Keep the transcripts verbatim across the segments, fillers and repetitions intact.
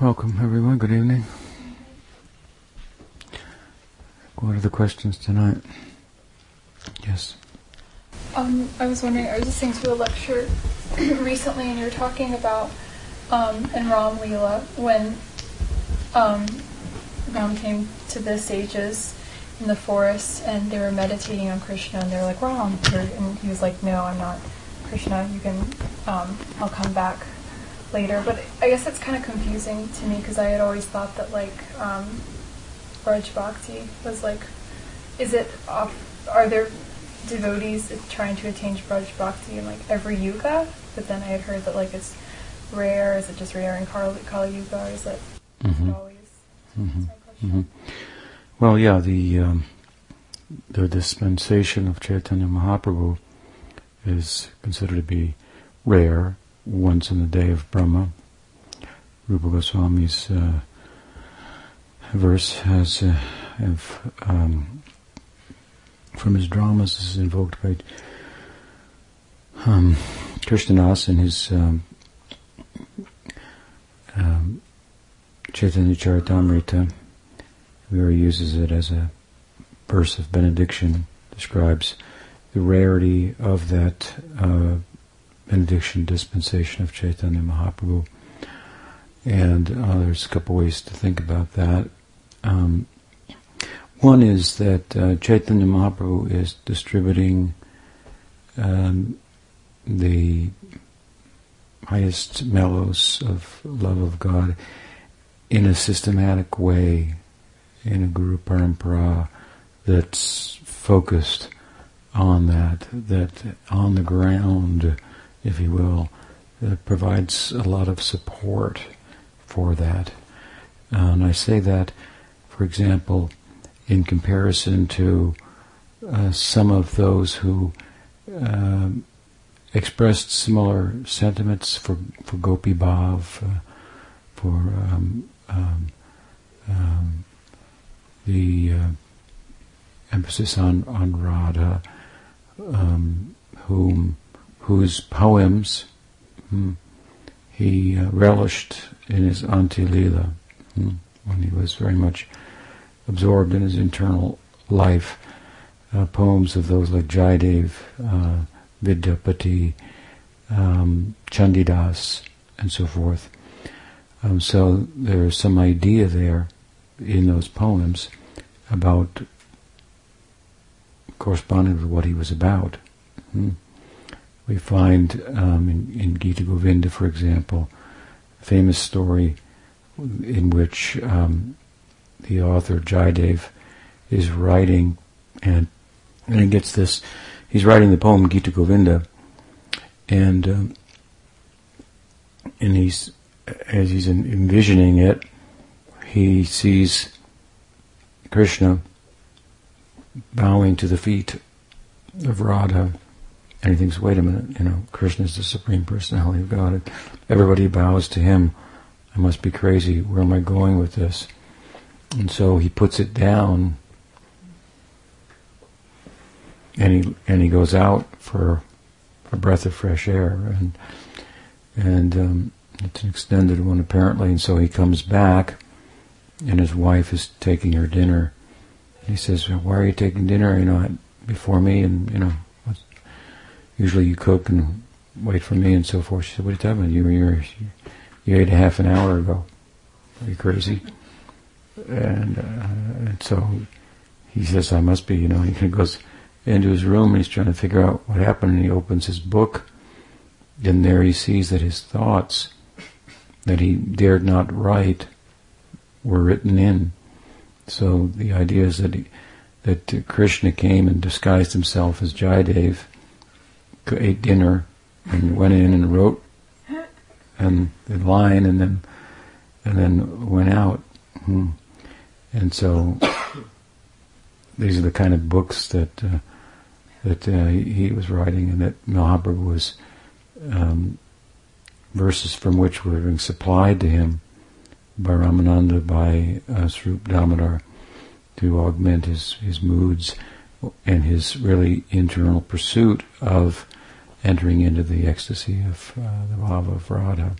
Welcome everyone, good evening. What are the questions tonight? Yes. Um, I was wondering, I was listening to a lecture recently and you were talking about um, in Ram Leela when um, Ram came to the sages in the forest and they were meditating on Krishna and they were like, Ram, and he was like, no, I'm not Krishna, you can, um, I'll come back later. But I guess that's kind of confusing to me because I had always thought that like um, Raj Bhakti was like, is it, off, are there devotees trying to attain Raj Bhakti in like every yuga? But then I had heard that like it's rare, is it just rare in Kali, Kali Yuga or is it mm-hmm. always? Mm-hmm. That's my question. Mm-hmm. Well, yeah, the, um, the dispensation of Chaitanya Mahaprabhu is considered to be rare. Once in the day of Brahma, Rupa Goswami's uh, verse has, uh, have, um, from his dramas, is invoked by um, Krishnadas in his um, um, Chaitanya Charitamrita. He really uses it as a verse of benediction, describes the rarity of that. Uh, benediction dispensation of Chaitanya Mahaprabhu, and uh, there's a couple ways to think about that. Um, one is that uh, Chaitanya Mahaprabhu is distributing um, the highest mellows of love of God in a systematic way, in a Guru Parampara that's focused on that, that on the ground, if you will, that provides a lot of support for that. Uh, and I say that, for example, in comparison to uh, some of those who uh, expressed similar sentiments for, for Gopi Bhav, uh, for um, um, um, the uh, emphasis on, on Radha, um, whom whose poems hmm, he uh, relished in his Anti Leela, hmm, when he was very much absorbed in his internal life. Uh, poems of those like Jayadeva, uh, Vidyapati, um, Chandidas, and so forth. Um, so there's some idea there in those poems about corresponding with what he was about. Hmm. We find um, in, in Gita Govinda, for example, a famous story in which um, the author Jayadeva is writing, and and he gets this. He's writing the poem Gita Govinda, and um, and he's as he's envisioning it, he sees Krishna bowing to the feet of Radha. And he thinks, wait a minute, you know, Krishna is the Supreme Personality of God. Everybody bows to him. I must be crazy. Where am I going with this? And so he puts it down and he and he goes out for a breath of fresh air. And and um, it's an extended one apparently. And so he comes back and his wife is taking her dinner. He says, well, why are you taking dinner, you know, before me? And, you know, usually you cook and wait for me and so forth. She said, what are you talking about? You, you're, you ate a half an hour ago. Are you crazy? And, uh, and so he says, I must be, you know. He goes into his room and he's trying to figure out what happened, and he opens his book, and there he sees that his thoughts that he dared not write were written in. So the idea is that, he, that Krishna came and disguised himself as Jayadeva, ate dinner and went in and wrote and the line and then and then went out. Hmm. And so these are the kind of books that uh, that uh, he was writing, and that Mahaprabhu was um, verses from which were being supplied to him by Ramananda, by uh, Srup Damodar, to augment his, his moods and his really internal pursuit of entering into the ecstasy of uh, the Bhava of Radha.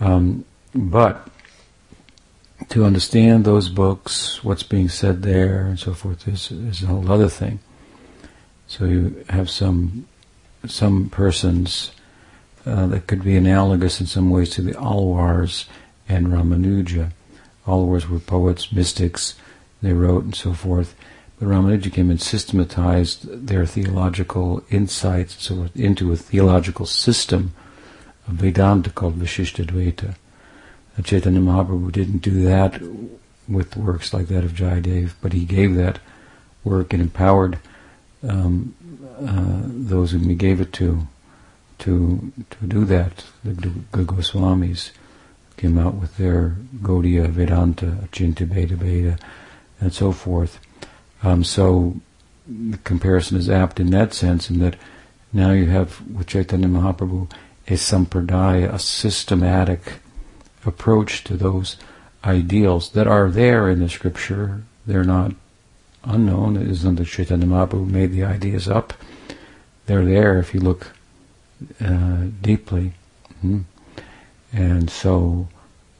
Um, but to understand those books, what's being said there, and so forth, is, is a whole other thing. So you have some some persons uh, that could be analogous in some ways to the Alvars and Ramanuja. Alvars were poets, mystics, they wrote and so forth. But Ramanuja came and systematized their theological insights and so forth into a theological system of Vedanta called Vishishtadvaita. Chaitanya Mahaprabhu didn't do that with works like that of Jayadeva, but he gave that work and empowered um, uh, those whom he gave it to to to do that. The Goswamis came out with their Gaudiya Vedanta, Achintya Bheda Bheda, and so forth. Um, so the comparison is apt in that sense, in that now you have with Chaitanya Mahaprabhu a sampradaya, a systematic approach to those ideals that are there in the scripture. They're not unknown. It isn't that Chaitanya Mahaprabhu made the ideas up. They're there if you look uh, deeply. Mm-hmm. And so,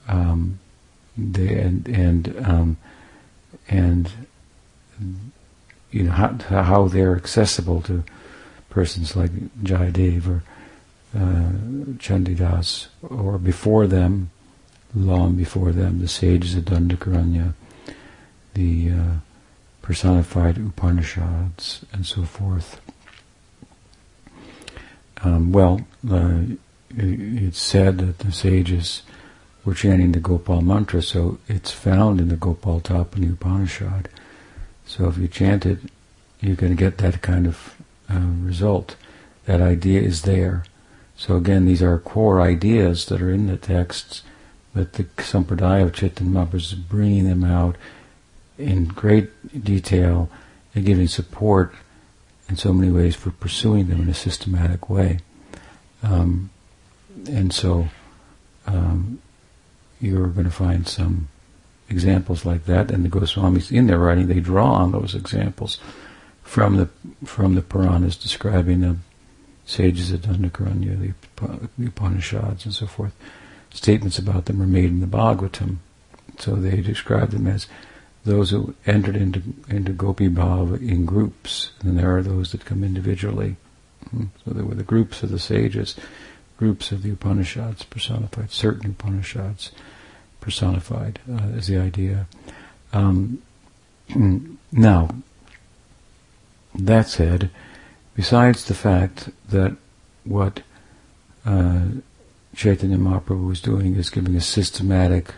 um, they, and and um, and you know how, how they're accessible to persons like Jayadeva or uh, Chandidas, or before them. Long before them, the sages of Dandakaranya, the uh, personified Upanishads, and so forth. Um, well, uh, it's said that the sages were chanting the Gopal mantra, so it's found in the Gopal Tapani Upanishad. So if you chant it, you're going to get that kind of uh, result. That idea is there. So again, these are core ideas that are in the texts, but the sampradaya of Chaitanya Mahaprabhu is bringing them out in great detail and giving support in so many ways for pursuing them in a systematic way. Um, and so um, you're going to find some examples like that, and the Goswamis in their writing, they draw on those examples from the from the Puranas describing the sages of Dandakaranya, the Upanishads, and so forth. Statements about them are made in the Bhagavatam, so they describe them as those who entered into into Gopi Bhav in groups, and there are those that come individually. So there were the groups of the sages, groups of the Upanishads personified, certain Upanishads personified uh, is the idea. Um, now, that said, besides the fact that what uh, Chaitanya Mahaprabhu was doing is giving a systematic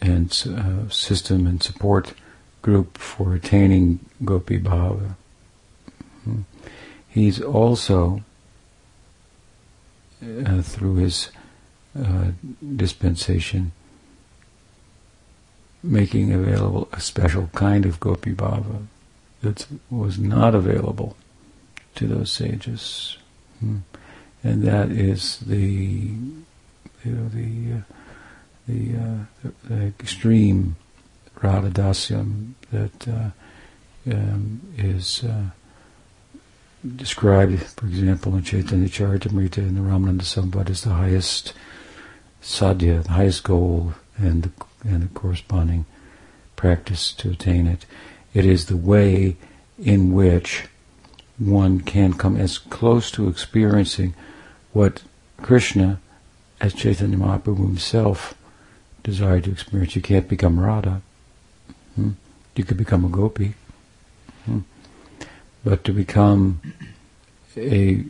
and uh, system and support group for attaining Gopi Bhava. He's also, uh, through his uh, dispensation, making available a special kind of Gopi Bhava that was not available to those sages. Hmm. And that is the, you know, the, uh, the, uh, the, the extreme Radha Dasyam that uh, um, is uh, described, for example, in Chaitanya Charitamrita and the Ramanuja Sambhoga as the highest sadhya, the highest goal, and the, and the corresponding practice to attain it. It is the way in which one can come as close to experiencing what Krishna, as Chaitanya Mahaprabhu himself, desired to experience. You can't become Radha. Hmm? You could become a gopi. Hmm? But to become a,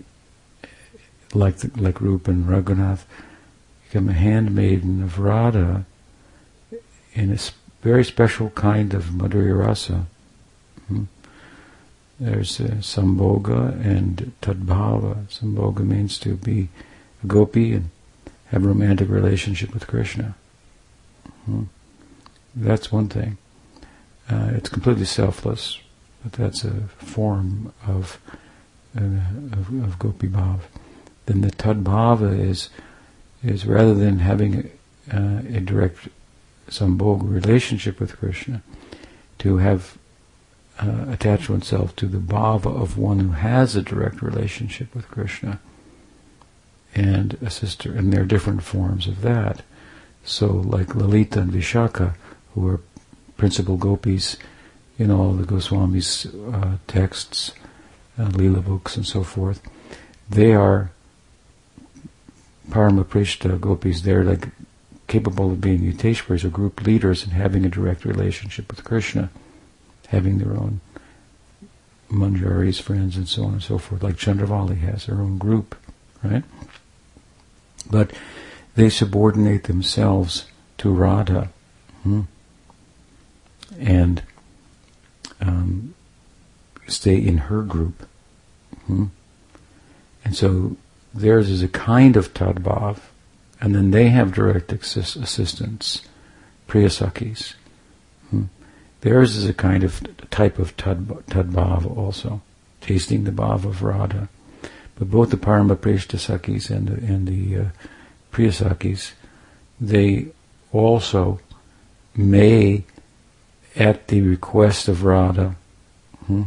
like the, like Rupa and Raghunath, become a handmaiden of Radha in a very special kind of Madhurya Rasa. Hmm? There's uh, Sambhoga and Tadbhava. Sambhoga means to be a gopi and have a romantic relationship with Krishna. Hmm. That's one thing. Uh, it's completely selfless, but that's a form of uh, of, of Gopi Bhav. Then the Tadbhava is, is rather than having a, uh, a direct Sambhoga relationship with Krishna, to have Uh, attach oneself to the bhava of one who has a direct relationship with Krishna and a sister, and there are different forms of that. So like Lalita and Vishaka, who are principal gopis in all the Goswamis' uh, texts and Leela books and so forth, they are Paramaprishta gopis. They're like capable of being Yuteshwaris or group leaders and having a direct relationship with Krishna, having their own Manjaris, friends, and so on and so forth, like Chandravali has her own group, right? But they subordinate themselves to Radha. Hmm? And um, stay in her group. Hmm? And so theirs is a kind of Tadbhava, and then they have direct assist- assistance, Priyasakis. Hmm? Theirs is a kind of type of Tadbhava also, tasting the bhava of Radha. But both the Paramaprishta Sakis and the, and the uh, Priyasakis, they also may, at the request of Radha, hmm,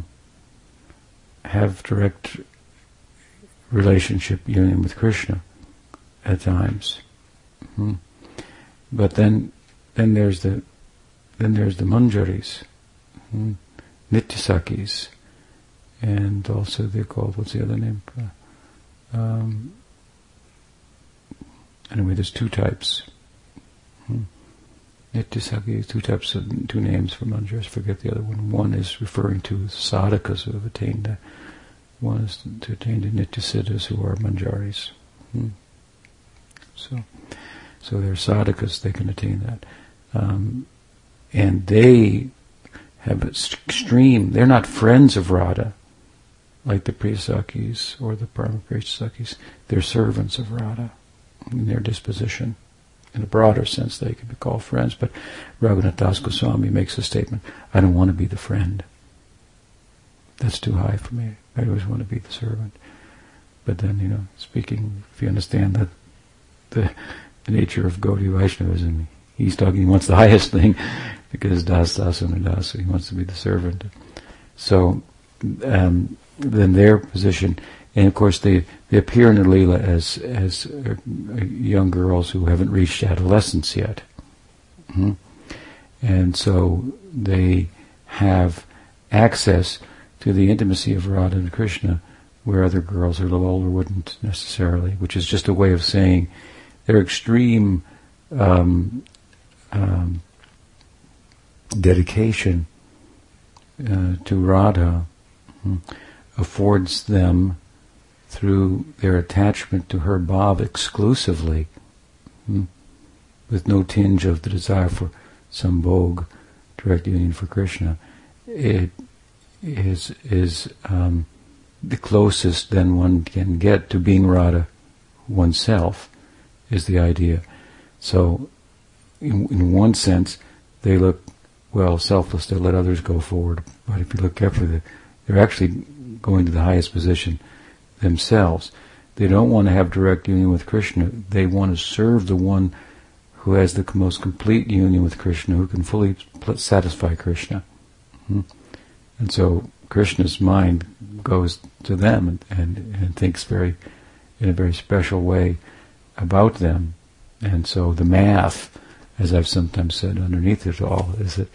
have direct relationship union with Krishna at times. Hmm. But then, then there's the then there's the Manjaris, hmm, nittisakis, and also they're called, what's the other name? Um, anyway, there's two types. Hmm. Nittisakis, two types of, two names for Manjaris, forget the other one. One is referring to sadhakas who have attained the, one is to attain the nittisiddhas who are Manjaris. Hmm. So, so they're sadhakas, they can attain that. Um, and they have extreme, they're not friends of Radha, like the Priyasakis or the Paramaprishtasakis, they're servants of Radha in their disposition. In a broader sense, they can be called friends, but Raghunath Das Goswami makes a statement, I don't want to be the friend. That's too high for me. I always want to be the servant. But then, you know, speaking, if you understand that the, the nature of Gaudiya Vaishnavism, he's talking, he wants the highest thing, because Das Dasuna Das, he wants to be the servant. So, um, then their position, and of course they, they appear in the Leela as as uh, young girls who haven't reached adolescence yet. Mm-hmm. And so they have access to the intimacy of Radha and Krishna where other girls who are a little older wouldn't necessarily, which is just a way of saying their extreme um, um, dedication uh, to Radha mm, affords them, through their attachment to her bhav exclusively, hmm, with no tinge of the desire for sambhoga, direct union for Krishna, it is is um, the closest then one can get to being Radha oneself, is the idea. So, in, in one sense, they look, well, selfless, they let others go forward, but if you look carefully, they're actually going to the highest position themselves. They don't want to have direct union with Krishna. They want to serve the one who has the most complete union with Krishna, who can fully satisfy Krishna. Hmm? And so Krishna's mind goes to them and, and, and thinks very, in a very special way about them. And so the math, as I've sometimes said underneath it all, is that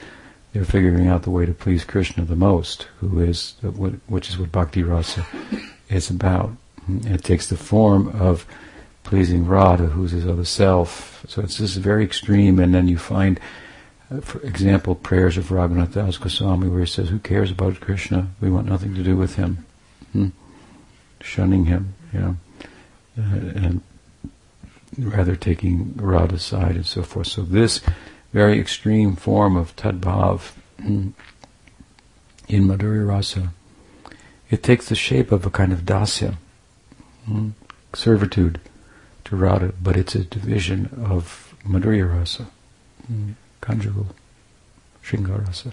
they're figuring out the way to please Krishna the most, who is, which is what Bhakti Rasa is about. It takes the form of pleasing Radha, who's his other self. So it's this very extreme, and then you find, for example, prayers of Raghunath Das Goswami, where he says, who cares about Krishna? We want nothing to do with him. Hmm? Shunning him, you know, and rather taking Radha's side and so forth. So this very extreme form of Tadbhava in Madhurya Rasa, it takes the shape of a kind of dasya, hmm, servitude to Radha, but it's a division of Madhurya Rasa, hmm, conjugal, Shringa Rasa,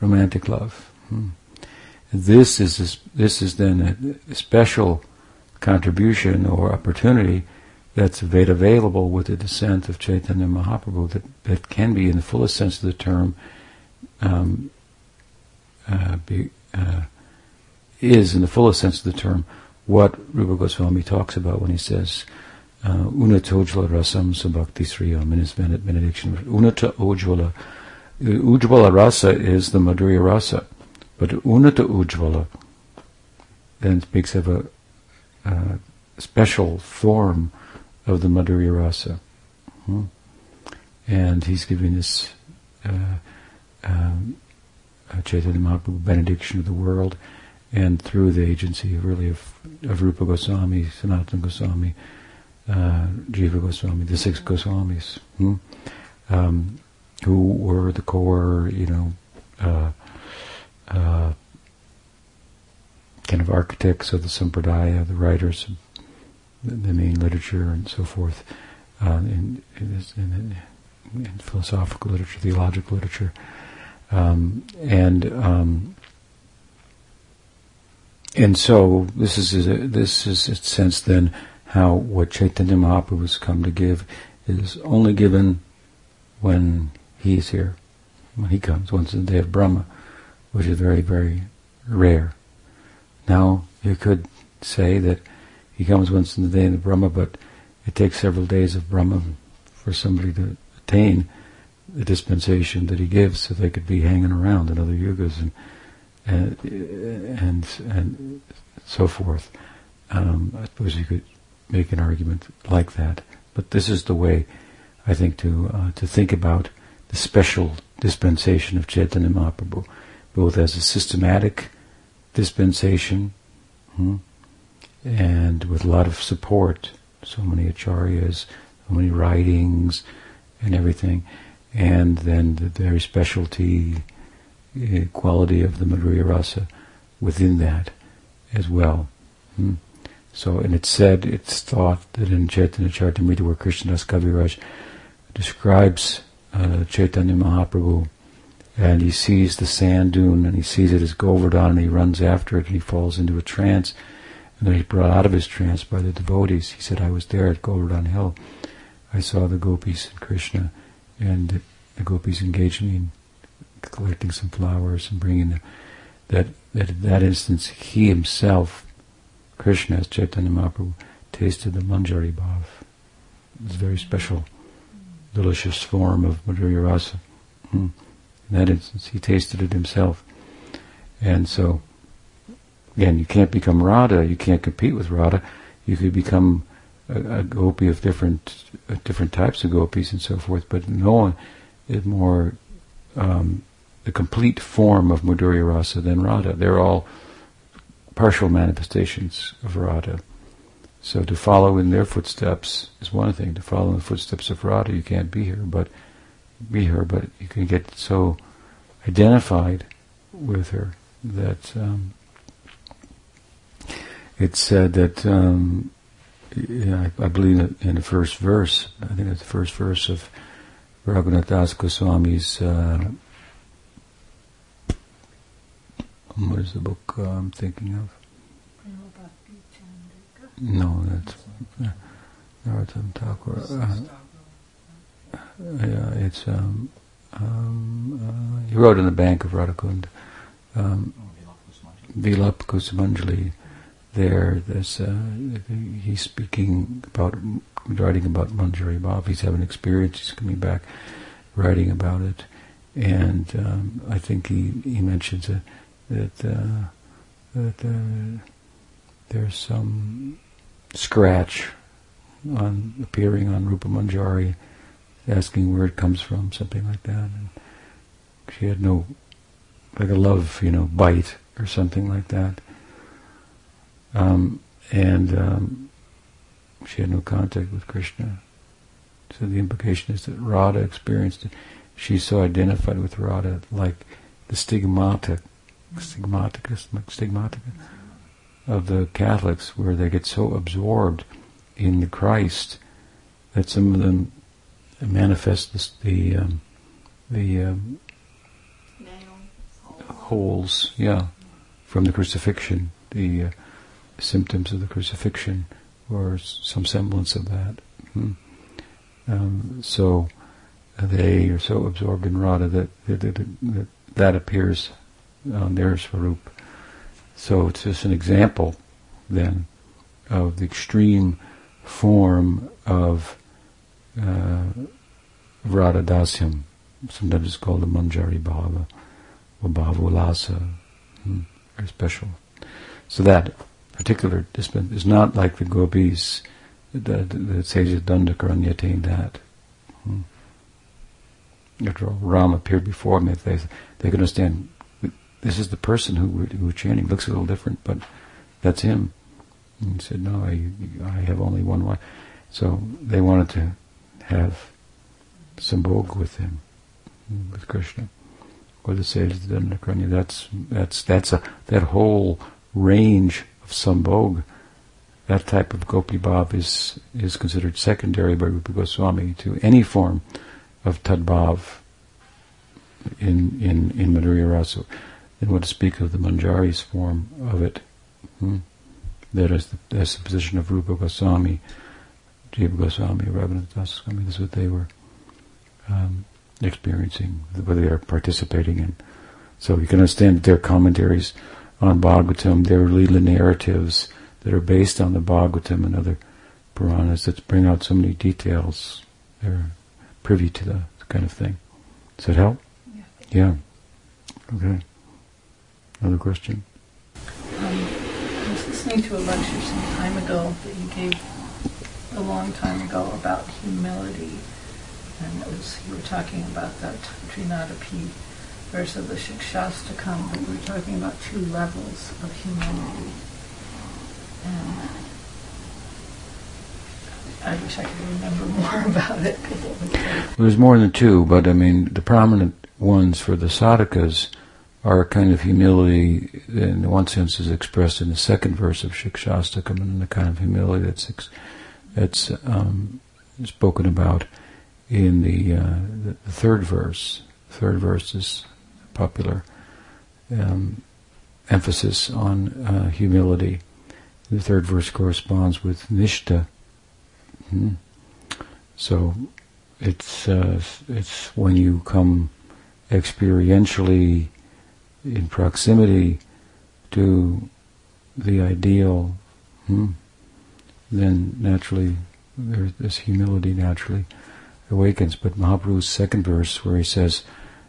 romantic love. Hmm. This is this, this is then a special contribution or opportunity that's available with the descent of Chaitanya Mahaprabhu that, that can be, in the fullest sense of the term, um, uh, be, uh, is, in the fullest sense of the term, what Rupa Goswami talks about when he says, Uh, unata ojvala rasam sabhakti sriyam, in his benediction. Unata ojvala. Ujvala rasa is the Madhurya Rasa, but unata ojvala then speaks of a uh, special form of the Madhurya Rasa. Hmm. And he's giving this uh, um, Chaitanya Mahaprabhu benediction of the world, and through the agency really of, of Rupa Goswami, Sanatana Goswami, uh, Jiva Goswami, the six Goswamis, hmm? um, who were the core, you know, uh, uh, kind of architects of the sampradaya, the writers, the, the main literature, and so forth, uh, in, in, in, in philosophical literature, theological literature. Um, and um, and so this is a, this is a sense then how what Chaitanya Mahaprabhu has come to give is only given when he is here, when he comes, once in the day of Brahma, which is very, very rare. Now you could say that he comes once in the day in the Brahma, but it takes several days of Brahma for somebody to attain the dispensation that he gives, so they could be hanging around in other yugas and and and, and so forth. Um, I suppose you could make an argument like that, but this is the way I think to uh, to think about the special dispensation of Chaitanya Mahaprabhu, both as a systematic dispensation hmm, and with a lot of support, so many acharyas, so many writings, and everything. And then the very specialty quality of the Madhurya Rasa within that as well. Hmm. So, and it's said, it's thought that in Chaitanya Charitamrita, where Krishnadas Kaviraj describes uh, Chaitanya Mahaprabhu, and he sees the sand dune, and he sees it as Govardhan, and he runs after it, and he falls into a trance, and then he's brought out of his trance by the devotees. He said, I was there at Govardhan Hill. I saw the gopis and Krishna, and the gopis engaged me in collecting some flowers and bringing the, that, that at that instance he himself, Krishna as Chaitanya Mahaprabhu, tasted the Manjari Bhav. It's a very special, delicious form of Madhurya Rasa. In that instance he tasted it himself. And so, again, you can't become Radha, you can't compete with Radha. You could become A, a gopi of different uh, different types of gopis and so forth, but no one is more um, the complete form of Madhurya Rasa than Radha. They're all partial manifestations of Radha. So to follow in their footsteps is one thing. To follow in the footsteps of Radha, you can't be here, but be her, but you can get so identified with her that um, it's said that. Um, Yeah, I, I believe in the first verse, I think it's the first verse of Raghunath Das Goswami's, uh, what is the book uh, I'm thinking of? No, that's uh, Narottam Thakur. Uh, yeah, it's, um, um, uh, he wrote on the bank of Radhakund, um, Vilap Kusumanjali. There, there's, uh, he's speaking about, writing about Manjari Bhav. He's having an experience, he's coming back, writing about it. And um, I think he, he mentions uh, that, uh, that uh, there's some scratch on appearing on Rupa Manjari, asking where it comes from, something like that. And she had no, like a love, you know, bite or something like that. Um, and um, she had no contact with Krishna. So the implication is that Radha experienced it. She's so identified with Radha, like the stigmata, stigmaticus, stigmatica of the Catholics, where they get so absorbed in the Christ that some of them manifest this, the um, the um, holes, yeah, from the crucifixion. The uh, symptoms of the crucifixion, or some semblance of that. Hmm. Um, so they are so absorbed in Radha that that, that, that appears on their Swarup. So it's just an example, then, of the extreme form of uh, Radha Dasyam. Sometimes it's called the Manjari Bhav or Bhavulasa. Hmm. Very special. So that particular discipline is not like the Gopis, the, the, the sages Dandakaranya attained that. Hmm. After all, Ram appeared before them. If they they could understand, this is the person who we're, who we're chanting. Looks a little different, but that's him. And he said, no, I I have only one wife. So they wanted to have Sambhoga with him, with Krishna. Or the sages Dandakaranya. That's that's that's a that whole range of Sambhoga. That type of Gopi Bhav is is considered secondary by Rupa Goswami to any form of Tadbhava in, in, in Madhurya Rasa. Then what to speak of the Manjari's form of it. Hmm? That is the, that's the position of Rupa Goswami, Jiva Goswami, Raghunath Das Goswami. That's what they were um, experiencing, what they are participating in. So you can understand their commentaries on Bhagavatam, their Leela narratives that are based on the Bhagavatam and other Puranas that bring out so many details. They're privy to the kind of thing. Does that help? Yeah. Yeah. Okay. Another question? Um, I was listening to a lecture some time ago that you gave a long time ago about humility. And it was, you were talking about that Trinadapi verse of the Shikshastakam, but we were talking about two levels of humility. And I wish I could remember more about it. Well, there's more than two, but I mean, the prominent ones for the sadhakas are a kind of humility, in one sense, is expressed in the second verse of Shikshastakam, and the kind of humility that's ex- that's um, spoken about in the, uh, the, the third verse. The third verse is a popular um, emphasis on uh, humility. The third verse corresponds with Nishtha. Mm-hmm. So it's uh, it's when you come experientially in proximity to the ideal, mm-hmm, then naturally there's this humility naturally awakens. But Mahaprabhu's second verse, where he says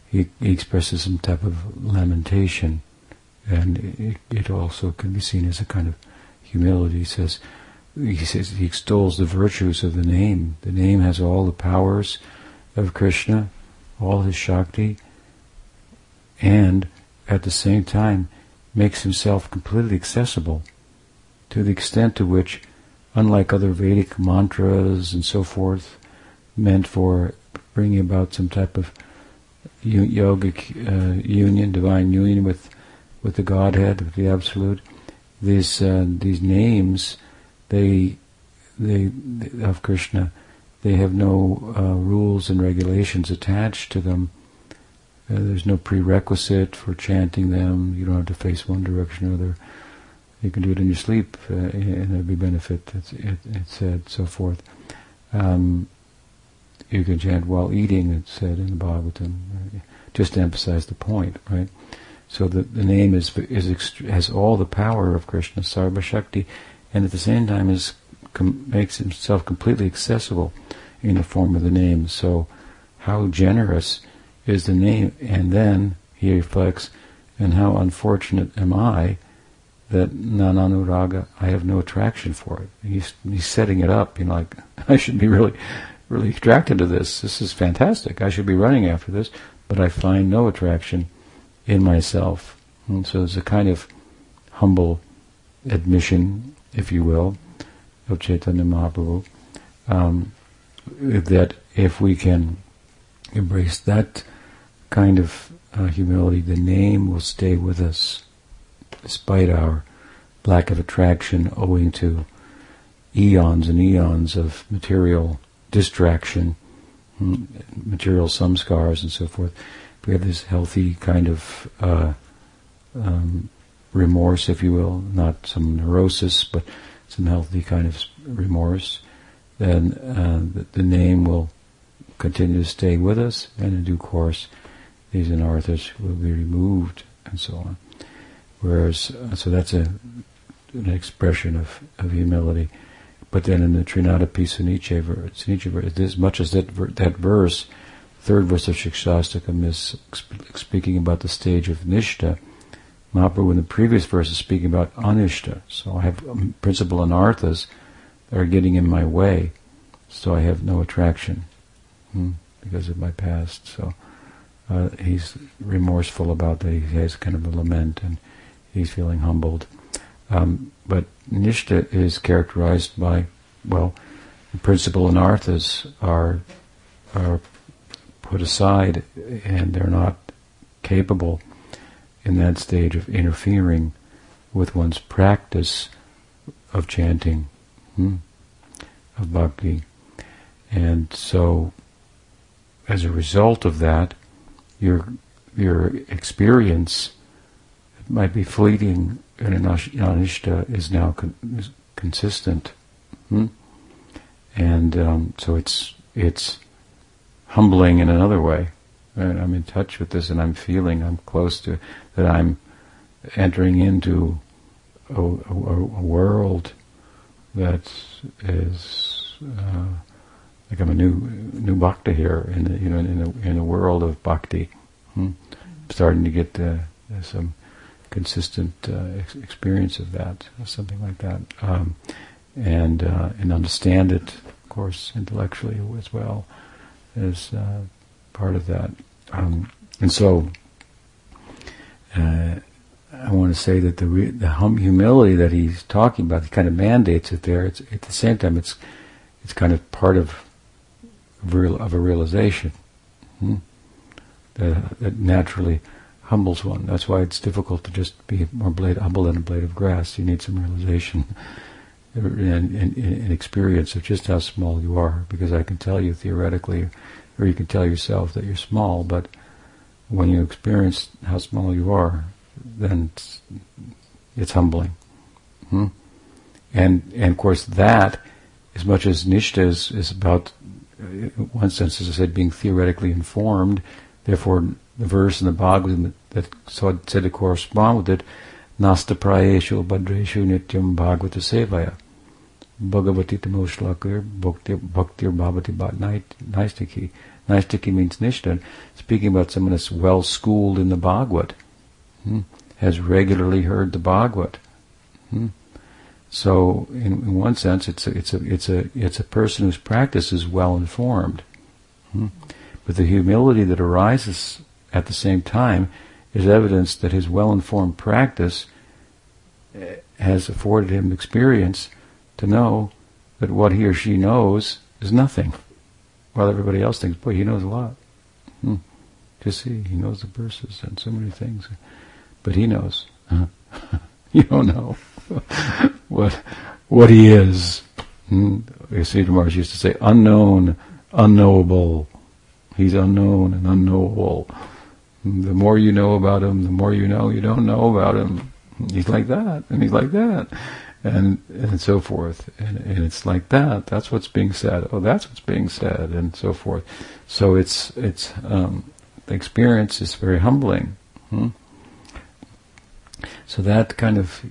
he, he expresses some type of lamentation, and it, it also can be seen as a kind of humility. He says. He says he extols the virtues of the name. The name has all the powers of Krishna, all his Shakti, and at the same time makes himself completely accessible to the extent to which, unlike other Vedic mantras and so forth, meant for bringing about some type of yogic uh, union, divine union with with the Godhead, with the Absolute, these uh, these names. They, they of Krishna, they have no uh, rules and regulations attached to them. Uh, there's no prerequisite for chanting them. You don't have to face one direction or another. You can do it in your sleep, uh, and there'd be benefit. It's, it, it said so forth. Um, you can chant while eating. It said in the Bhagavatam, right? Just to emphasize the point, right? So the the name is is ext- has all the power of Krishna, Sarva Shakti. And at the same time, is com- makes himself completely accessible in the form of the name. So, how generous is the name? And then he reflects, and how unfortunate am I that nananuraga? I have no attraction for it. And he's he's setting it up. You know, like I should be really, really attracted to this. This is fantastic. I should be running after this, but I find no attraction in myself. And so there's a kind of humble admission, if you will, of Chaitanya Mahaprabhu, um, that if we can embrace that kind of uh, humility, the name will stay with us despite our lack of attraction owing to eons and eons of material distraction, material samskaras and so forth. We have this healthy kind of uh, um, remorse, if you will, not some neurosis, but some healthy kind of remorse, then uh, the, the name will continue to stay with us, and in due course, these anarthas will be removed, and so on. Whereas, so that's a, an expression of, of humility. But then in the Trinadapi Sunicheva, as much as that that verse, third verse of Shikshastakam, is speaking about the stage of Nishtha, Mahaprabhu in the previous verse is speaking about Anishta. So I have principal anarthas that are getting in my way, so I have no attraction hmm, because of my past. So uh, he's remorseful about that. He has kind of a lament, and he's feeling humbled. Um, but Nishtha is characterized by, well, the principal anarthas are are put aside, and they're not capable in that stage of interfering with one's practice of chanting, hmm, of bhakti. And so, as a result of that, your your experience might be fleeting, and anishta is now con- is consistent, hmm? and um, so it's it's humbling in another way. Right? I'm in touch with this, and I'm feeling I'm close to that. I'm entering into a, a, a world that is uh, like I'm a new new bhakti here, in the, you know, in a in a world of bhakti. Hmm? I'm starting to get uh, some consistent uh, ex- experience of that, or something like that, um, and uh, and understand it, of course, intellectually as well, as uh, part of that. Um, and so, uh, I want to say that the re- the hum- humility that he's talking about, he kind of mandates it there. It's, at the same time, it's it's kind of part of real, of a realization hmm? that, that naturally humbles one. That's why it's difficult to just be more blade, humble than a blade of grass. You need some realization and, and, and experience of just how small you are, because I can tell you theoretically, or you can tell yourself that you're small, but when you experience how small you are, then it's, it's humbling. Hmm? And, and of course that, as much as Nishtha is, is about, in one sense, as I said, being theoretically informed, therefore the verse in the Bhagavatam that said to correspond with it, Nasta prayeshu badreshu nityam bhagavata sevaya bhagavatitam shlakir bhaktir bhavati naistiki. Naistiki means Nishtha, speaking about someone that's well schooled in the Bhagavat, hmm? has regularly heard the Bhagavat. Hmm? So, in, in one sense, it's a, it's a it's a it's a person whose practice is well informed, hmm? but the humility that arises at the same time is evidence that his well-informed practice has afforded him experience to know that what he or she knows is nothing, while everybody else thinks, boy, he knows a lot. Hmm. Just see, he knows the verses and so many things, but he knows. Huh? You don't know what what he is. Hmm? Siddhartha Maharaj used to say, unknown, unknowable. He's unknown and unknowable. The more you know about him, the more you know you don't know about him. He's like that, and he's like that, and and so forth. And, and it's like that. That's what's being said. Oh, that's what's being said, and so forth. So it's it's um, the experience is very humbling. Hmm? So that kind of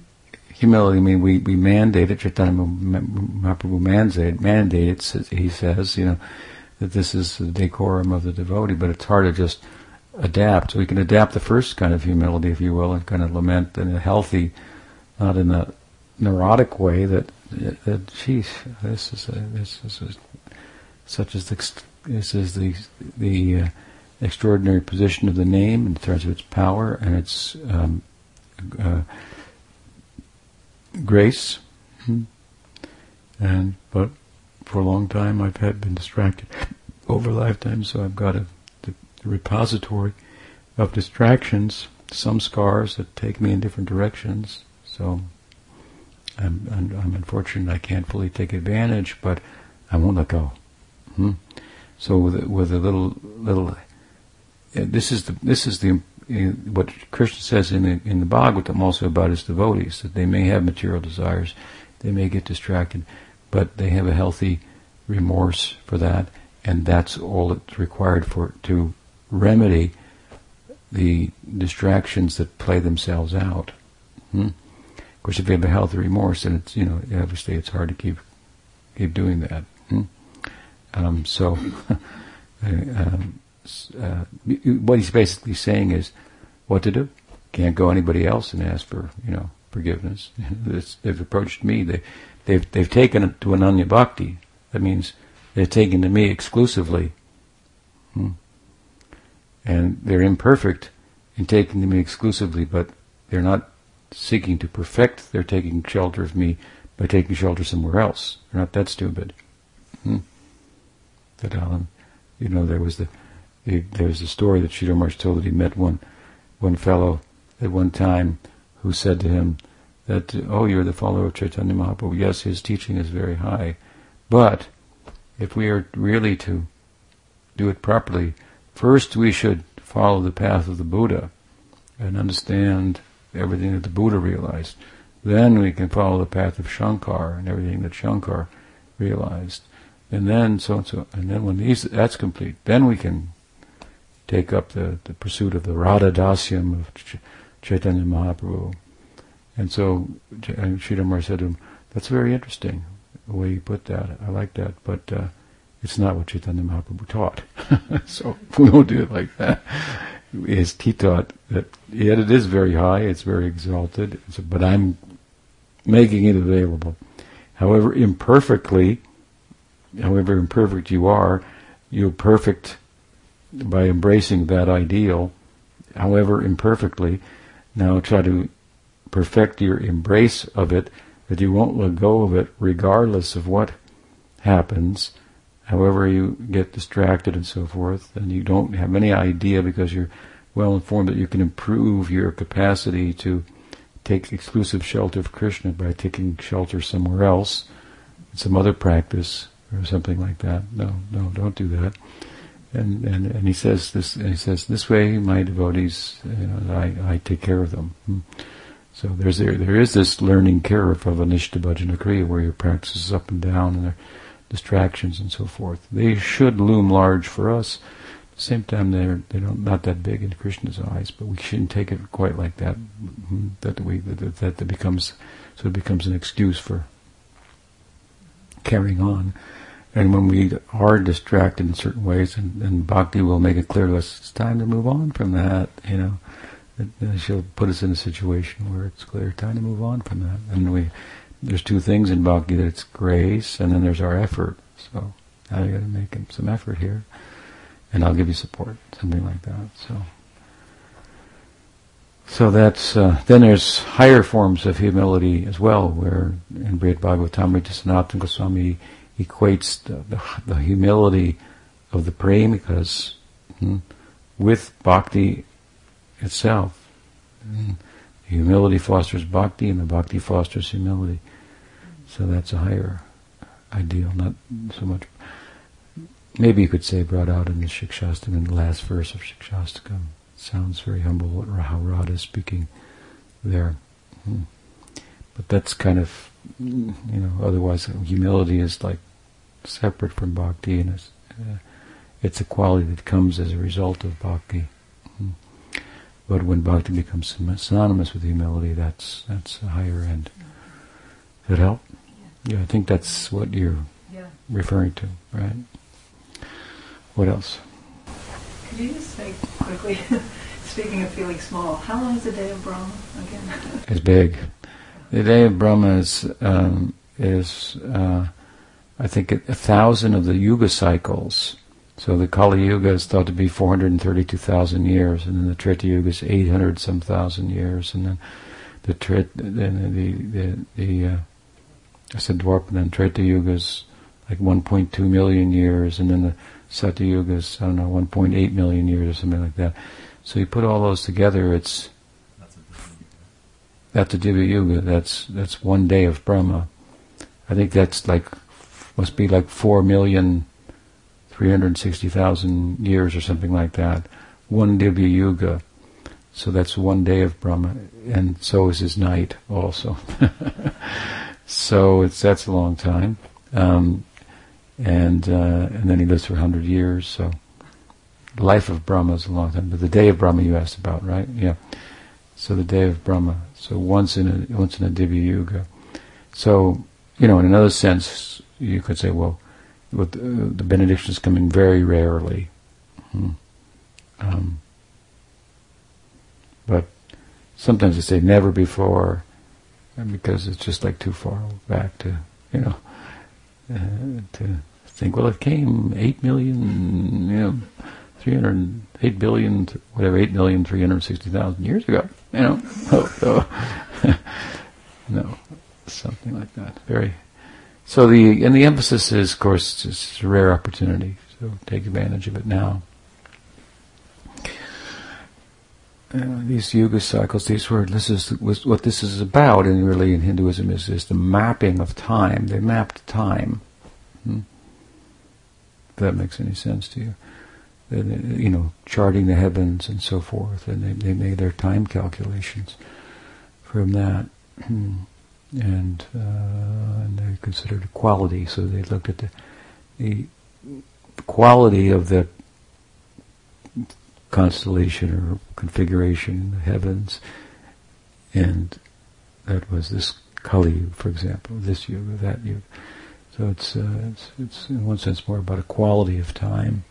humility. I mean, we we mandate it. Chaitanya Mahaprabhu mandate mandates it. He says, you know, that this is the decorum of the devotee, but it's hard to just adapt. So we can adapt the first kind of humility, if you will, and kind of lament in a healthy, not in a neurotic way, that, that geez, this is, a, this is a, such as the, this is the, the uh, extraordinary position of the name in terms of its power and its um, uh, grace. Mm-hmm. And, but, for a long time I've had been distracted over lifetimes, so I've got a, the, the repository of distractions, some scars that take me in different directions. So I'm, I'm, I'm unfortunate I can't fully take advantage, but I won't let go. Hmm? So with, with a little little, uh, this is the this is the uh, what Krishna says in the, in the Bhagavatam also about his devotees, that they may have material desires, they may get distracted, but they have a healthy remorse for that, and that's all that's required for to remedy the distractions that play themselves out. Hmm? Of course, if you have a healthy remorse, then it's, you know, obviously it's hard to keep keep doing that. Hmm? Um, so, um, uh, what he's basically saying is, what to do? Can't go anybody else and ask for, you know, forgiveness. It's, they've approached me. They, they've they've taken it to Ananya Bhakti. That means they're taken to me exclusively. Hmm? And they're imperfect in taking to me exclusively, but they're not seeking to perfect. They're taking shelter of me by taking shelter somewhere else. They're not that stupid. Hmm? That Alan, you know, there was the, the there was the story that Sridhar Maharaj told that he met one one fellow at one time who said to him that, oh, you're the follower of Chaitanya Mahaprabhu. Yes, his teaching is very high, but if we are really to do it properly, first we should follow the path of the Buddha and understand everything that the Buddha realized. Then we can follow the path of Shankar and everything that Shankar realized. And then so and so. And then when these, that's complete, then we can take up the, the pursuit of the Radha Dasyam of Ch- Chaitanya Mahaprabhu. And so Sridhar Maharaj said to him, that's very interesting, the way you put that. I like that, but uh, it's not what Chaitanya Mahaprabhu taught. So we don't do it like that. Is he taught that, yet it is very high, it's very exalted, it's, but I'm making it available. However imperfectly, however imperfect you are, you're perfect by embracing that ideal, however imperfectly. Now try to perfect your embrace of it, that you won't let go of it regardless of what happens, however you get distracted and so forth, and you don't have any idea because you're well informed that you can improve your capacity to take exclusive shelter of Krishna by taking shelter somewhere else, some other practice or something like that. No, no, don't do that. And and, and he says this. And he says this way, my devotees, you know, I, I take care of them. So there's there there is this learning curve of a Nishtha Bhajana Kriya where your practice is up and down and there are distractions and so forth. They should loom large for us. At the same time, they're they don't not that big in Krishna's eyes, but we shouldn't take it quite like that. That we that that, that becomes so it becomes an excuse for carrying on. And when we are distracted in certain ways, and, and Bhakti will make it clear to us, it's time to move on from that, you know. And, and she'll put us in a situation where it's clear, time to move on from that. And we, there's two things in Bhakti, it's grace, and then there's our effort. So, now you got to make some effort here, and I'll give you support, something like that. So, so that's, uh, then there's higher forms of humility as well, where in Bhagavatamrita, Sanatana Goswami equates the, the, the humility of the premikas hmm, with bhakti itself. Hmm. Humility fosters bhakti, and the bhakti fosters humility. So that's a higher ideal, not so much. Maybe you could say brought out in the Shikshastakam, in the last verse of Shikshastakam. Sounds very humble how Radha is speaking there. Hmm. But that's kind of, you know, otherwise humility is like separate from bhakti, and it's, uh, it's a quality that comes as a result of bhakti. Mm-hmm. But when bhakti becomes synonymous with humility, that's that's a higher end. Mm-hmm. Does that help? Yeah. yeah, I think that's what you're yeah. referring to, right? What else? Could you just say quickly, speaking of feeling small, how long is the day of Brahma again? It's big. The day of Brahma is, um, is uh, I think, a thousand of the yuga cycles. So the Kali Yuga is thought to be four hundred thirty-two thousand years, and then the Treta Yuga is eight hundred some thousand years, and then the Treta, then the the, the, the uh, I said Dwarpa, and then Treta Yuga is like one point two million years, and then the Satya Yuga is, I don't know, one point eight million years or something like that. So you put all those together, it's That's a Divya Yuga. That's that's one day of Brahma. I think that's like must be like four million three hundred sixty thousand years or something like that. One Divya Yuga. So that's one day of Brahma, and so is his night also. So it's that's a long time, um, and uh, and then he lives for a hundred years. So the life of Brahma is a long time, but the day of Brahma you asked about, right? Yeah. So the day of Brahma. So once in a once in a Divya Yuga. So, you know, in another sense, you could say, well, with, uh, the benediction is coming very rarely. Hmm. Um, but sometimes I say never before, because it's just like too far back to, you know, uh, to think, well, it came eight million, you know, three hundred eight billion, whatever, eight million three hundred sixty thousand years ago, you know. So, so no, something like that. Very. So the, and the emphasis is, of course, it's a rare opportunity, so take advantage of it now. Uh, these yuga cycles, these were, this is was, what this is about, and really in Hinduism is, is the mapping of time. They mapped time. Hmm? If that makes any sense to you. They, they, you know, charting the heavens and so forth, and they, they made their time calculations from that. And, uh, and they considered quality, so they looked at the, the quality of the constellation or configuration in the heavens, and that was this Kali, for example, this yuga, that yuga. So it's uh, it's, it's in one sense more about a quality of time,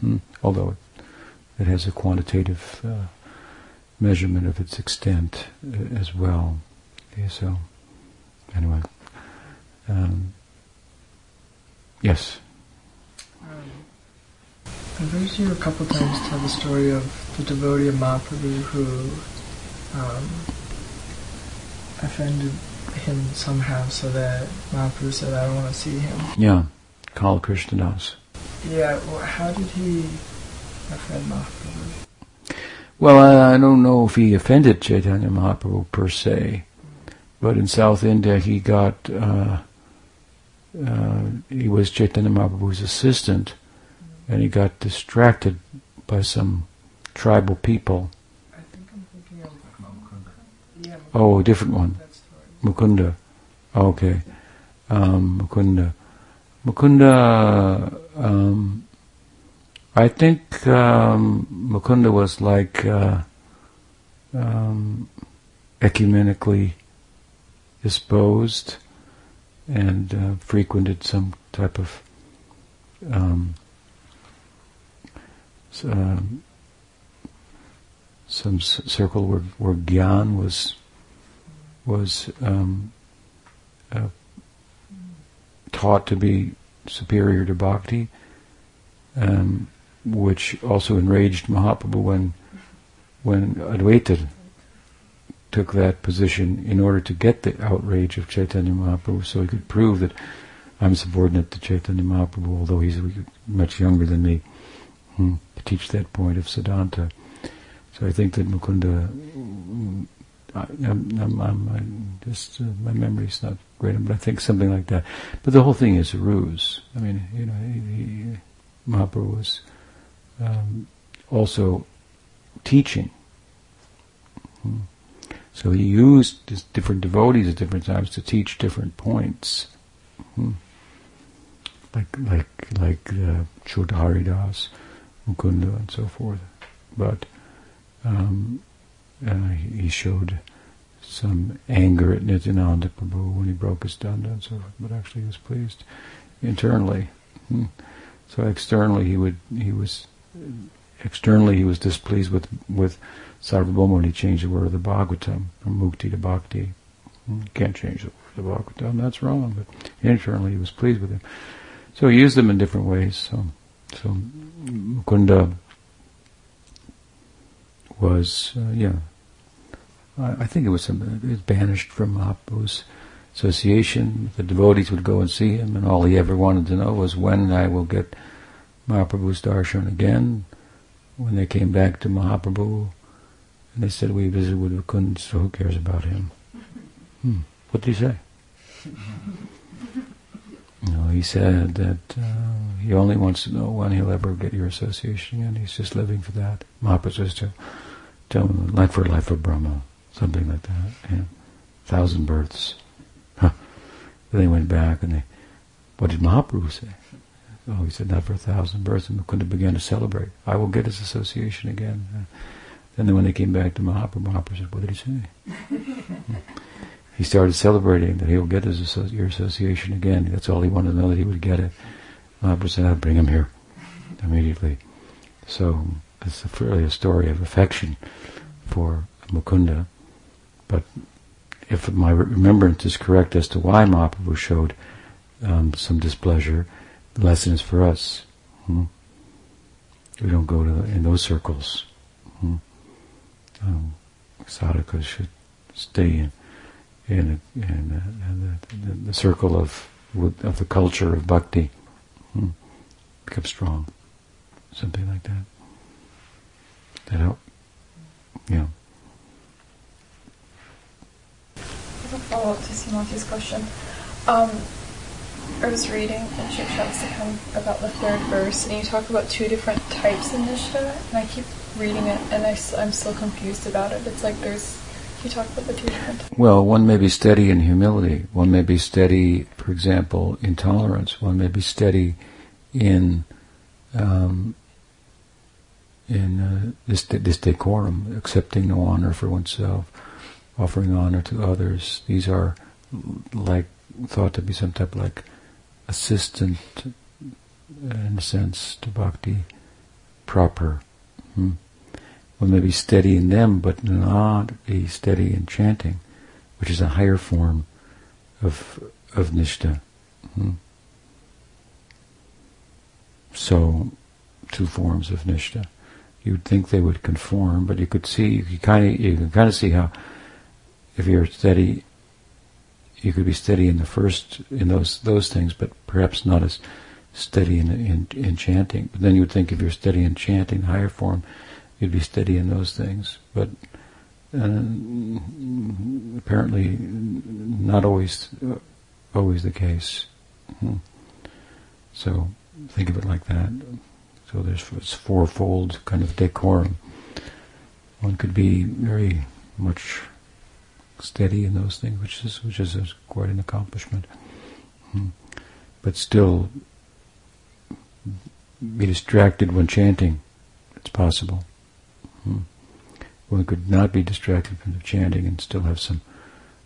hmm. although it, it has a quantitative uh, measurement of its extent uh, as well. Okay, so anyway, um, yes. I've heard you a couple times tell the story of the devotee of Mahaprabhu who um, offended him somehow, so that Mahaprabhu said, "I don't want to see him." Yeah, Kal Krishnadas. Yeah, well, how did he offend Mahaprabhu? Well, I don't know if he offended Chaitanya Mahaprabhu per se, but in South India he got, uh, uh, he was Chaitanya Mahaprabhu's assistant, and he got distracted by some tribal people. I think I'm thinking of Mukunda. Yeah, Mukunda. Oh, a different one. Mukunda. Oh, okay. Um, Mukunda. Mukunda, um, I think um, Mukunda was like uh, um, ecumenically disposed and uh, frequented some type of... Um, Um, some s- circle where, where Gyan was was um, uh, taught to be superior to Bhakti, um, which also enraged Mahaprabhu when when Advaita took that position in order to get the outrage of Chaitanya Mahaprabhu, so he could prove that I'm subordinate to Chaitanya Mahaprabhu, although he's much younger than me, to teach that point of Siddhanta. So I think that Mukunda, I, I'm, I'm, I'm just, uh, my memory's not great, but I think something like that. But the whole thing is a ruse. I mean, you know, he, he, Mahaprabhu was um, also teaching. Hmm. So he used different devotees at different times to teach different points. Hmm. Like, like, like uh, Chota Haridas, Mukunda and so forth, but um, uh, he showed some anger at Nityananda Prabhu when he broke his danda and so forth, but actually he was pleased internally. Hmm. So externally he would he was externally he was displeased with with Sarvabhauma when he changed the word of the Bhagavatam from mukti to bhakti. Hmm. Can't change the word of the Bhagavatam, that's wrong, but internally he was pleased with him. So he used them in different ways. So So Mukunda was, uh, yeah, I, I think it was, some, it was banished from Mahaprabhu's association. The devotees would go and see him, and all he ever wanted to know was when I will get Mahaprabhu's darshan again. When they came back to Mahaprabhu, and they said, we visited with Mukunda, so who cares about him? Hmm. What did he say? No, he said that uh, he only wants to know when he'll ever get your association, and he's just living for that. Mahaprabhu says to tell him, life for life of Brahma, something like that. Yeah. Thousand births. Huh. Then they went back, and they, what did Mahaprabhu say? Oh, he said, not for a thousand births, and Mukunda began to celebrate. I will get his association again. Uh, then when they came back to Mahaprabhu, Mahaprabhu said, what did he say? he started celebrating that he'll get his associ- your association again. That's all he wanted to know, that he would get it. Mahaprabhu said, I'll bring him here immediately. So it's a, really a story of affection for Mukunda. But if my remembrance is correct as to why Mahaprabhu showed um, some displeasure, the lesson is for us. Hmm? We don't go to the, in those circles. Hmm? Um, sadhakas should stay in in, in, in, the, in the, the circle of of the culture of bhakti. Hmm? Become strong. Something like that. That help? Yeah. As a follow-up to Simanti's question, um, I was reading in Shikshastakam about the third verse, and you talk about two different types of Nishtha, and I keep reading it, and I, I'm still confused about it. It's like there's, you talk about the two different types. Well, one may be steady in humility. One may be steady, for example, in tolerance. One may be steady in... Um, in uh, this this decorum, accepting no honor for oneself, offering honor to others. These are like thought to be some type of like assistant, in a sense, to bhakti proper. Hmm. One may be steady in them, but not be steady in chanting, which is a higher form of of nishtha. Hmm. So, two forms of nishtha. You'd think they would conform, but you could see you kind of you can kind of see how, if you're steady, you could be steady in the first in those those things, but perhaps not as steady in in, in chanting. But then you would think if you're steady in chanting, the higher form, you'd be steady in those things. But uh, apparently, not always uh, always the case. Hmm. So think of it like that. So there's it's fourfold kind of decorum. One could be very much steady in those things, which is which is quite an accomplishment. Hmm. But still be distracted when chanting. It's possible. Hmm. One could not be distracted from the chanting and still have some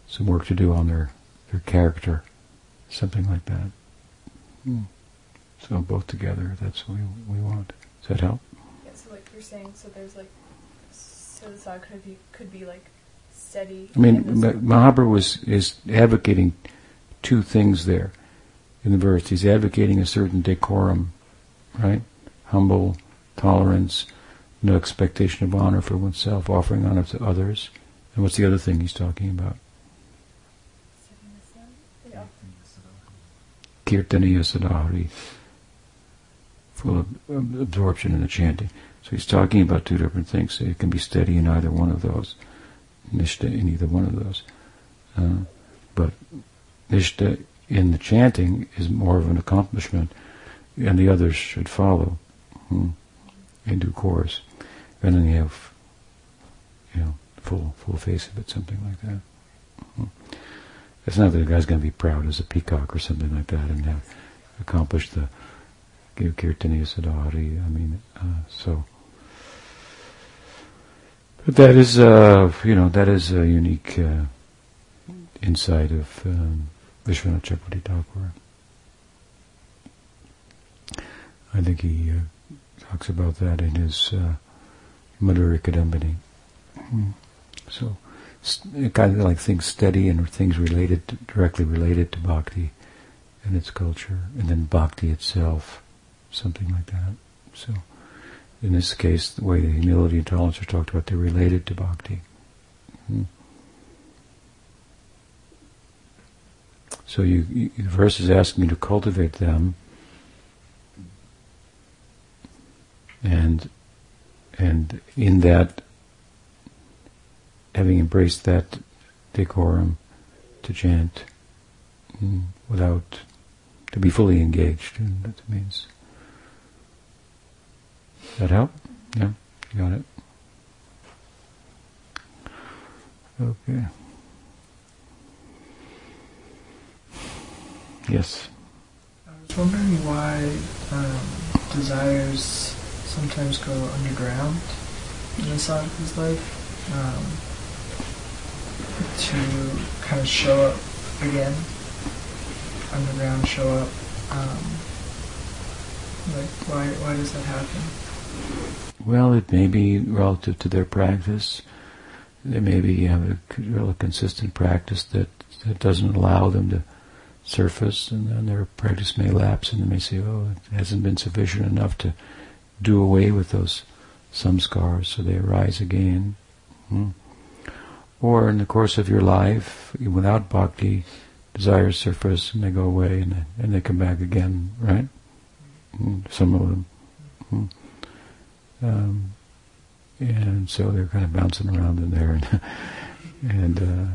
some work to do on their, their character, something like that. Hmm. So both together, that's what we, we want. Does that help? Yeah, so like you're saying, so there's like, so the sadhana could be like steady. I mean, Mahaprabhu was, is advocating two things there in the verse. He's advocating a certain decorum, right? Humble, tolerance, no expectation of honor for oneself, offering honor to others. And what's the other thing he's talking about? Yeah. Kirtaniya Sadahari. Of absorption in the chanting. So he's talking about two different things. So you can be steady in either one of those, nishtha in either one of those. Uh, but nishtha in the chanting is more of an accomplishment, and the others should follow hmm, in due course. And then you have, you know, full full face of it, something like that. Hmm. It's not that a guy's going to be proud as a peacock or something like that and have accomplished the. Give Kirtaniya Sadhari, I mean, uh, so. But that is, uh, you know, that is a unique uh, insight of um, Vishwanath Chakravarti Thakur. I think he uh, talks about that in his uh, Madhurya Kadambini. Mm-hmm. So, st- kind of like things steady and things related, to, directly related to bhakti and its culture, and then bhakti itself. Something like that. So, in this case, the way the humility and tolerance are talked about, they're related to bhakti. Hmm. So, you, you, the verse is asking you to cultivate them, and and in that, having embraced that decorum, to chant hmm, without to be fully engaged. And that means. That help? Yeah, you got it. Okay. Yes. I was wondering why um, desires sometimes go underground in a sadhaka's life. Um, to kind of show up again, underground show up. Um, like, why why does that happen? Well, it may be relative to their practice. They may be have a really consistent practice that, that doesn't allow them to surface, and then their practice may lapse, and they may say, oh, it hasn't been sufficient enough to do away with those samskaras, so they arise again. Hmm. Or in the course of your life, without bhakti, desires surface and they go away, and, and they come back again, right? Hmm. Some of them. Hmm. Um, and so they're kind of bouncing around in there, and, and uh,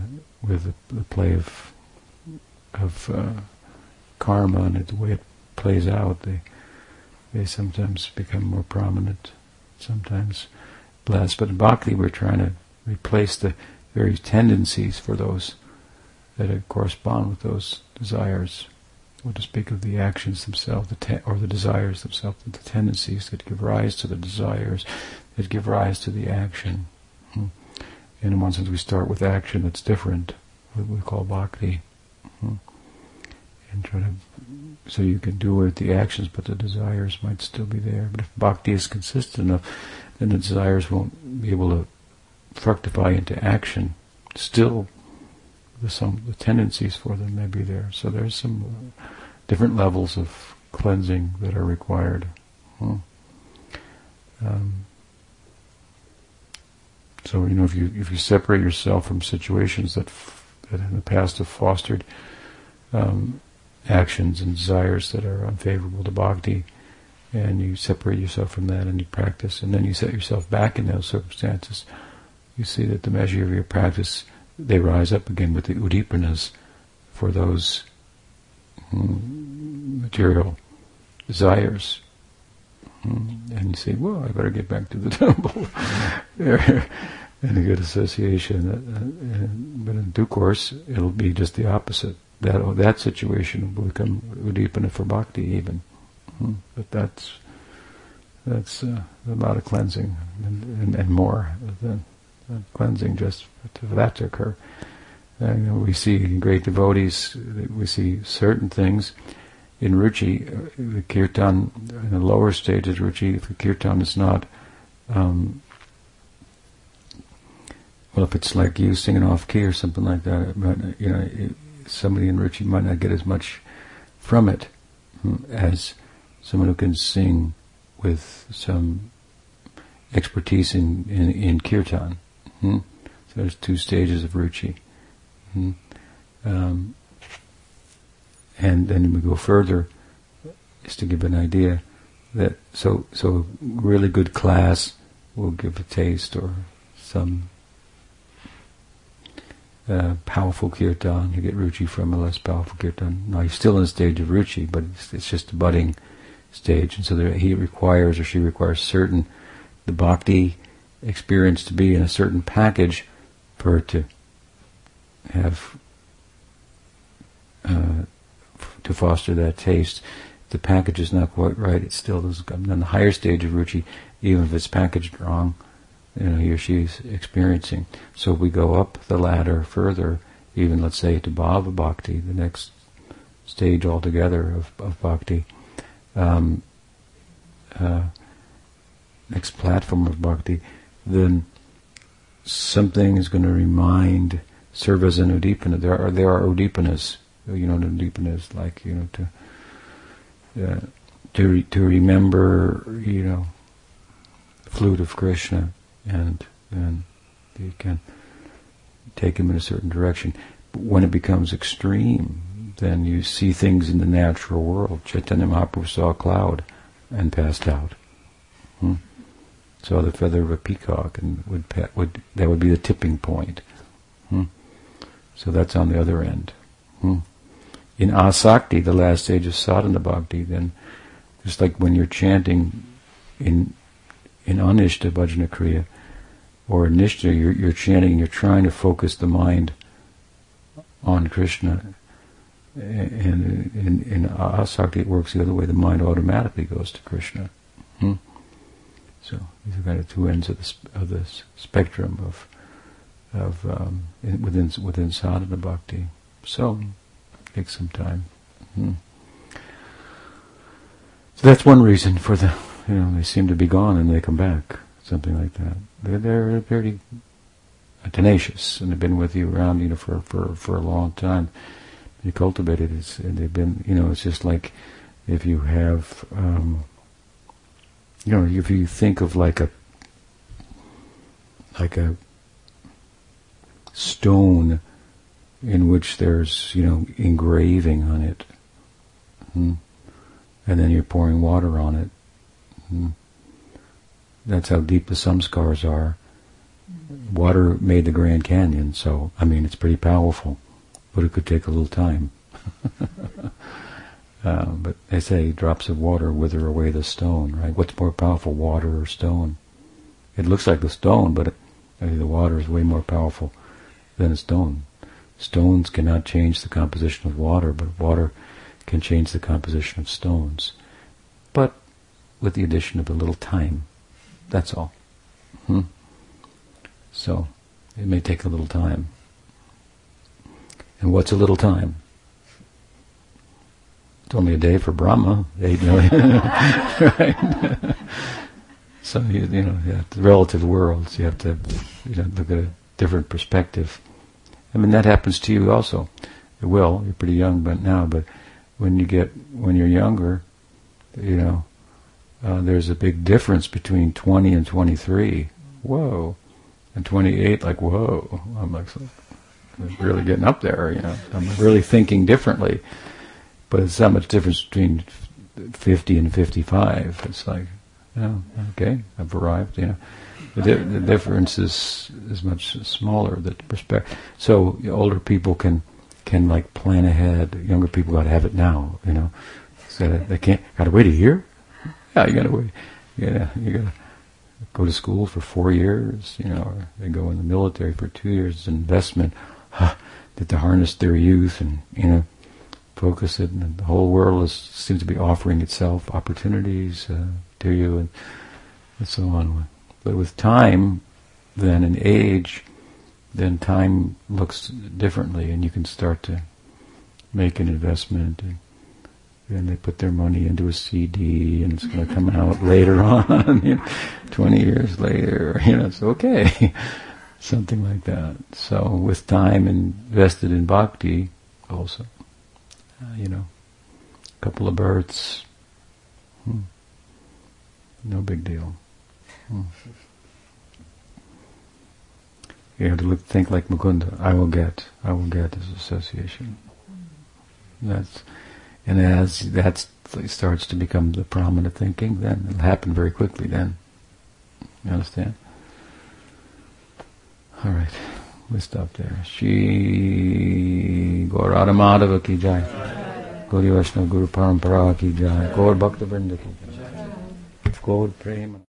with the, the play of of uh, karma and the way it plays out, they they sometimes become more prominent, sometimes less. But in bhakti, we're trying to replace the very tendencies for those that correspond with those desires. We'll just speak of the actions themselves, the te- or the desires themselves, the tendencies that give rise to the desires, that give rise to the action. Mm-hmm. And in one sense, we start with action that's different, what we call bhakti, mm-hmm. and try to so you can do with the actions, but the desires might still be there. But if bhakti is consistent enough, then the desires won't be able to fructify into action. Still, the some the tendencies for them may be there. So there's some different levels of cleansing that are required. Hmm. Um, so you know, if you if you separate yourself from situations that f- that in the past have fostered um, actions and desires that are unfavorable to bhakti, and you separate yourself from that and you practice, and then you set yourself back in those circumstances, you see that the measure of your practice, they rise up again with the udipanas for those mm, material desires. Mm, and you say, well, I better get back to the temple. And a good association. Uh, uh, but in due course, it'll be just the opposite. That oh, that situation will become udipana for bhakti even. Mm, but that's that's uh, a lot of cleansing and, and, and more than cleansing just for that to occur. And, you know, we see in great devotees, we see certain things in ruchi, the kirtan, in the lower stages ruchi, if the kirtan is not, um, well, if it's like you singing off key or something like that, but, you know, it, somebody in ruchi might not get as much from it as someone who can sing with some expertise in, in, in kirtan. Hmm? So there's two stages of ruchi. Hmm? Um, and then we go further, just to give an idea that so so really good class will give a taste or some uh, powerful kirtan. You get ruchi from a less powerful kirtan. Now you're still in the stage of ruchi, but it's, it's just a budding stage, and so there, he requires or she requires certain the bhakti experience to be in a certain package for it to have uh, f- to foster that taste. If the package is not quite right, it's still on the higher stage of ruchi, even if it's packaged wrong, you know, he or she is experiencing. So we go up the ladder further, even let's say to bhava bhakti, the next stage altogether of, of bhakti, um, uh, next platform of bhakti, then something is going to remind, serve as an udipana. There are there are udipanas, you know, an udipana is like, you know, to uh, to re, to remember, you know, the flute of Krishna, and and you can take him in a certain direction. But when it becomes extreme, then you see things in the natural world. Chaitanya Mahaprabhu saw a cloud and passed out. Hmm? So the feather of a peacock, and would pet, would that would be the tipping point. Hmm? So that's on the other end. Hmm? In asakti, the last stage of sadhana bhakti, then just like when you're chanting in in anishta bhajana kriya or nishta, you're, you're chanting, you're trying to focus the mind on Krishna. And in, in asakti, it works the other way. The mind automatically goes to Krishna. Hmm? So these are kind of two ends of the, sp- of the spectrum of of um, within within sadhana bhakti. So take some time. Mm-hmm. So that's one reason for the, you know, they seem to be gone and they come back, something like that. They're they're pretty tenacious and they've been with you around, you know, for for, for a long time. You cultivate it, it's, and they've been, you know, it's just like if you have, um, you know, if you think of like a like a stone in which there's, you know, engraving on it, hmm? and then you're pouring water on it. Hmm? That's how deep the samskars are. Water made the Grand Canyon, so I mean it's pretty powerful, but it could take a little time. uh, but they say drops of water wither away the stone, right? What's more powerful, water or stone? It looks like the stone, but it, I mean, the water is way more powerful than a stone. Stones cannot change the composition of water, but water can change the composition of stones. But with the addition of a little time, that's all. Hmm? So it may take a little time. And what's a little time? It's only a day for Brahma, eight million. Right? So you, you know, you have to, relative worlds. You have to, you know, look at a different perspective. I mean, that happens to you also. It will. You're pretty young, but now, but when you get when you're younger, you know, uh, there's a big difference between twenty and twenty-three. Whoa, and twenty-eight. Like whoa, I'm like. So, really getting up there, you know. I'm really thinking differently, but it's not much difference between fifty and fifty-five. It's like, you know, okay, I've arrived. You know, the, di- the difference is is much smaller. The perspective. So you know, older people can can like plan ahead. Younger people got to have it now. You know, so they can't got to wait a year. Yeah, you got to wait. Yeah, you got to go to school for four years. You know, or they go in the military for two years. It's an investment. That to harness their youth and, you know, focus it, and the whole world is, seems to be offering itself opportunities uh, to you, and, and so on. But with time, then in age, then time looks differently, and you can start to make an investment, and then they put their money into a C D, and it's going to come out later on, you know, twenty years later, you know, it's okay. Something like that. So with time invested in bhakti also, uh, you know, a couple of births, hmm. no big deal. Hmm. You have to look, think like Mukunda. I will get, I will get this association. That's, and as that starts to become the prominent thinking, then it'll happen very quickly then. You understand? All right, we'll stop there. Shri Gaurada Madhava ki jai. Gauri Vaishnava Guru Parampara ki jai. Gaur Bhakta Vrinda ki jai. Gaur Prema.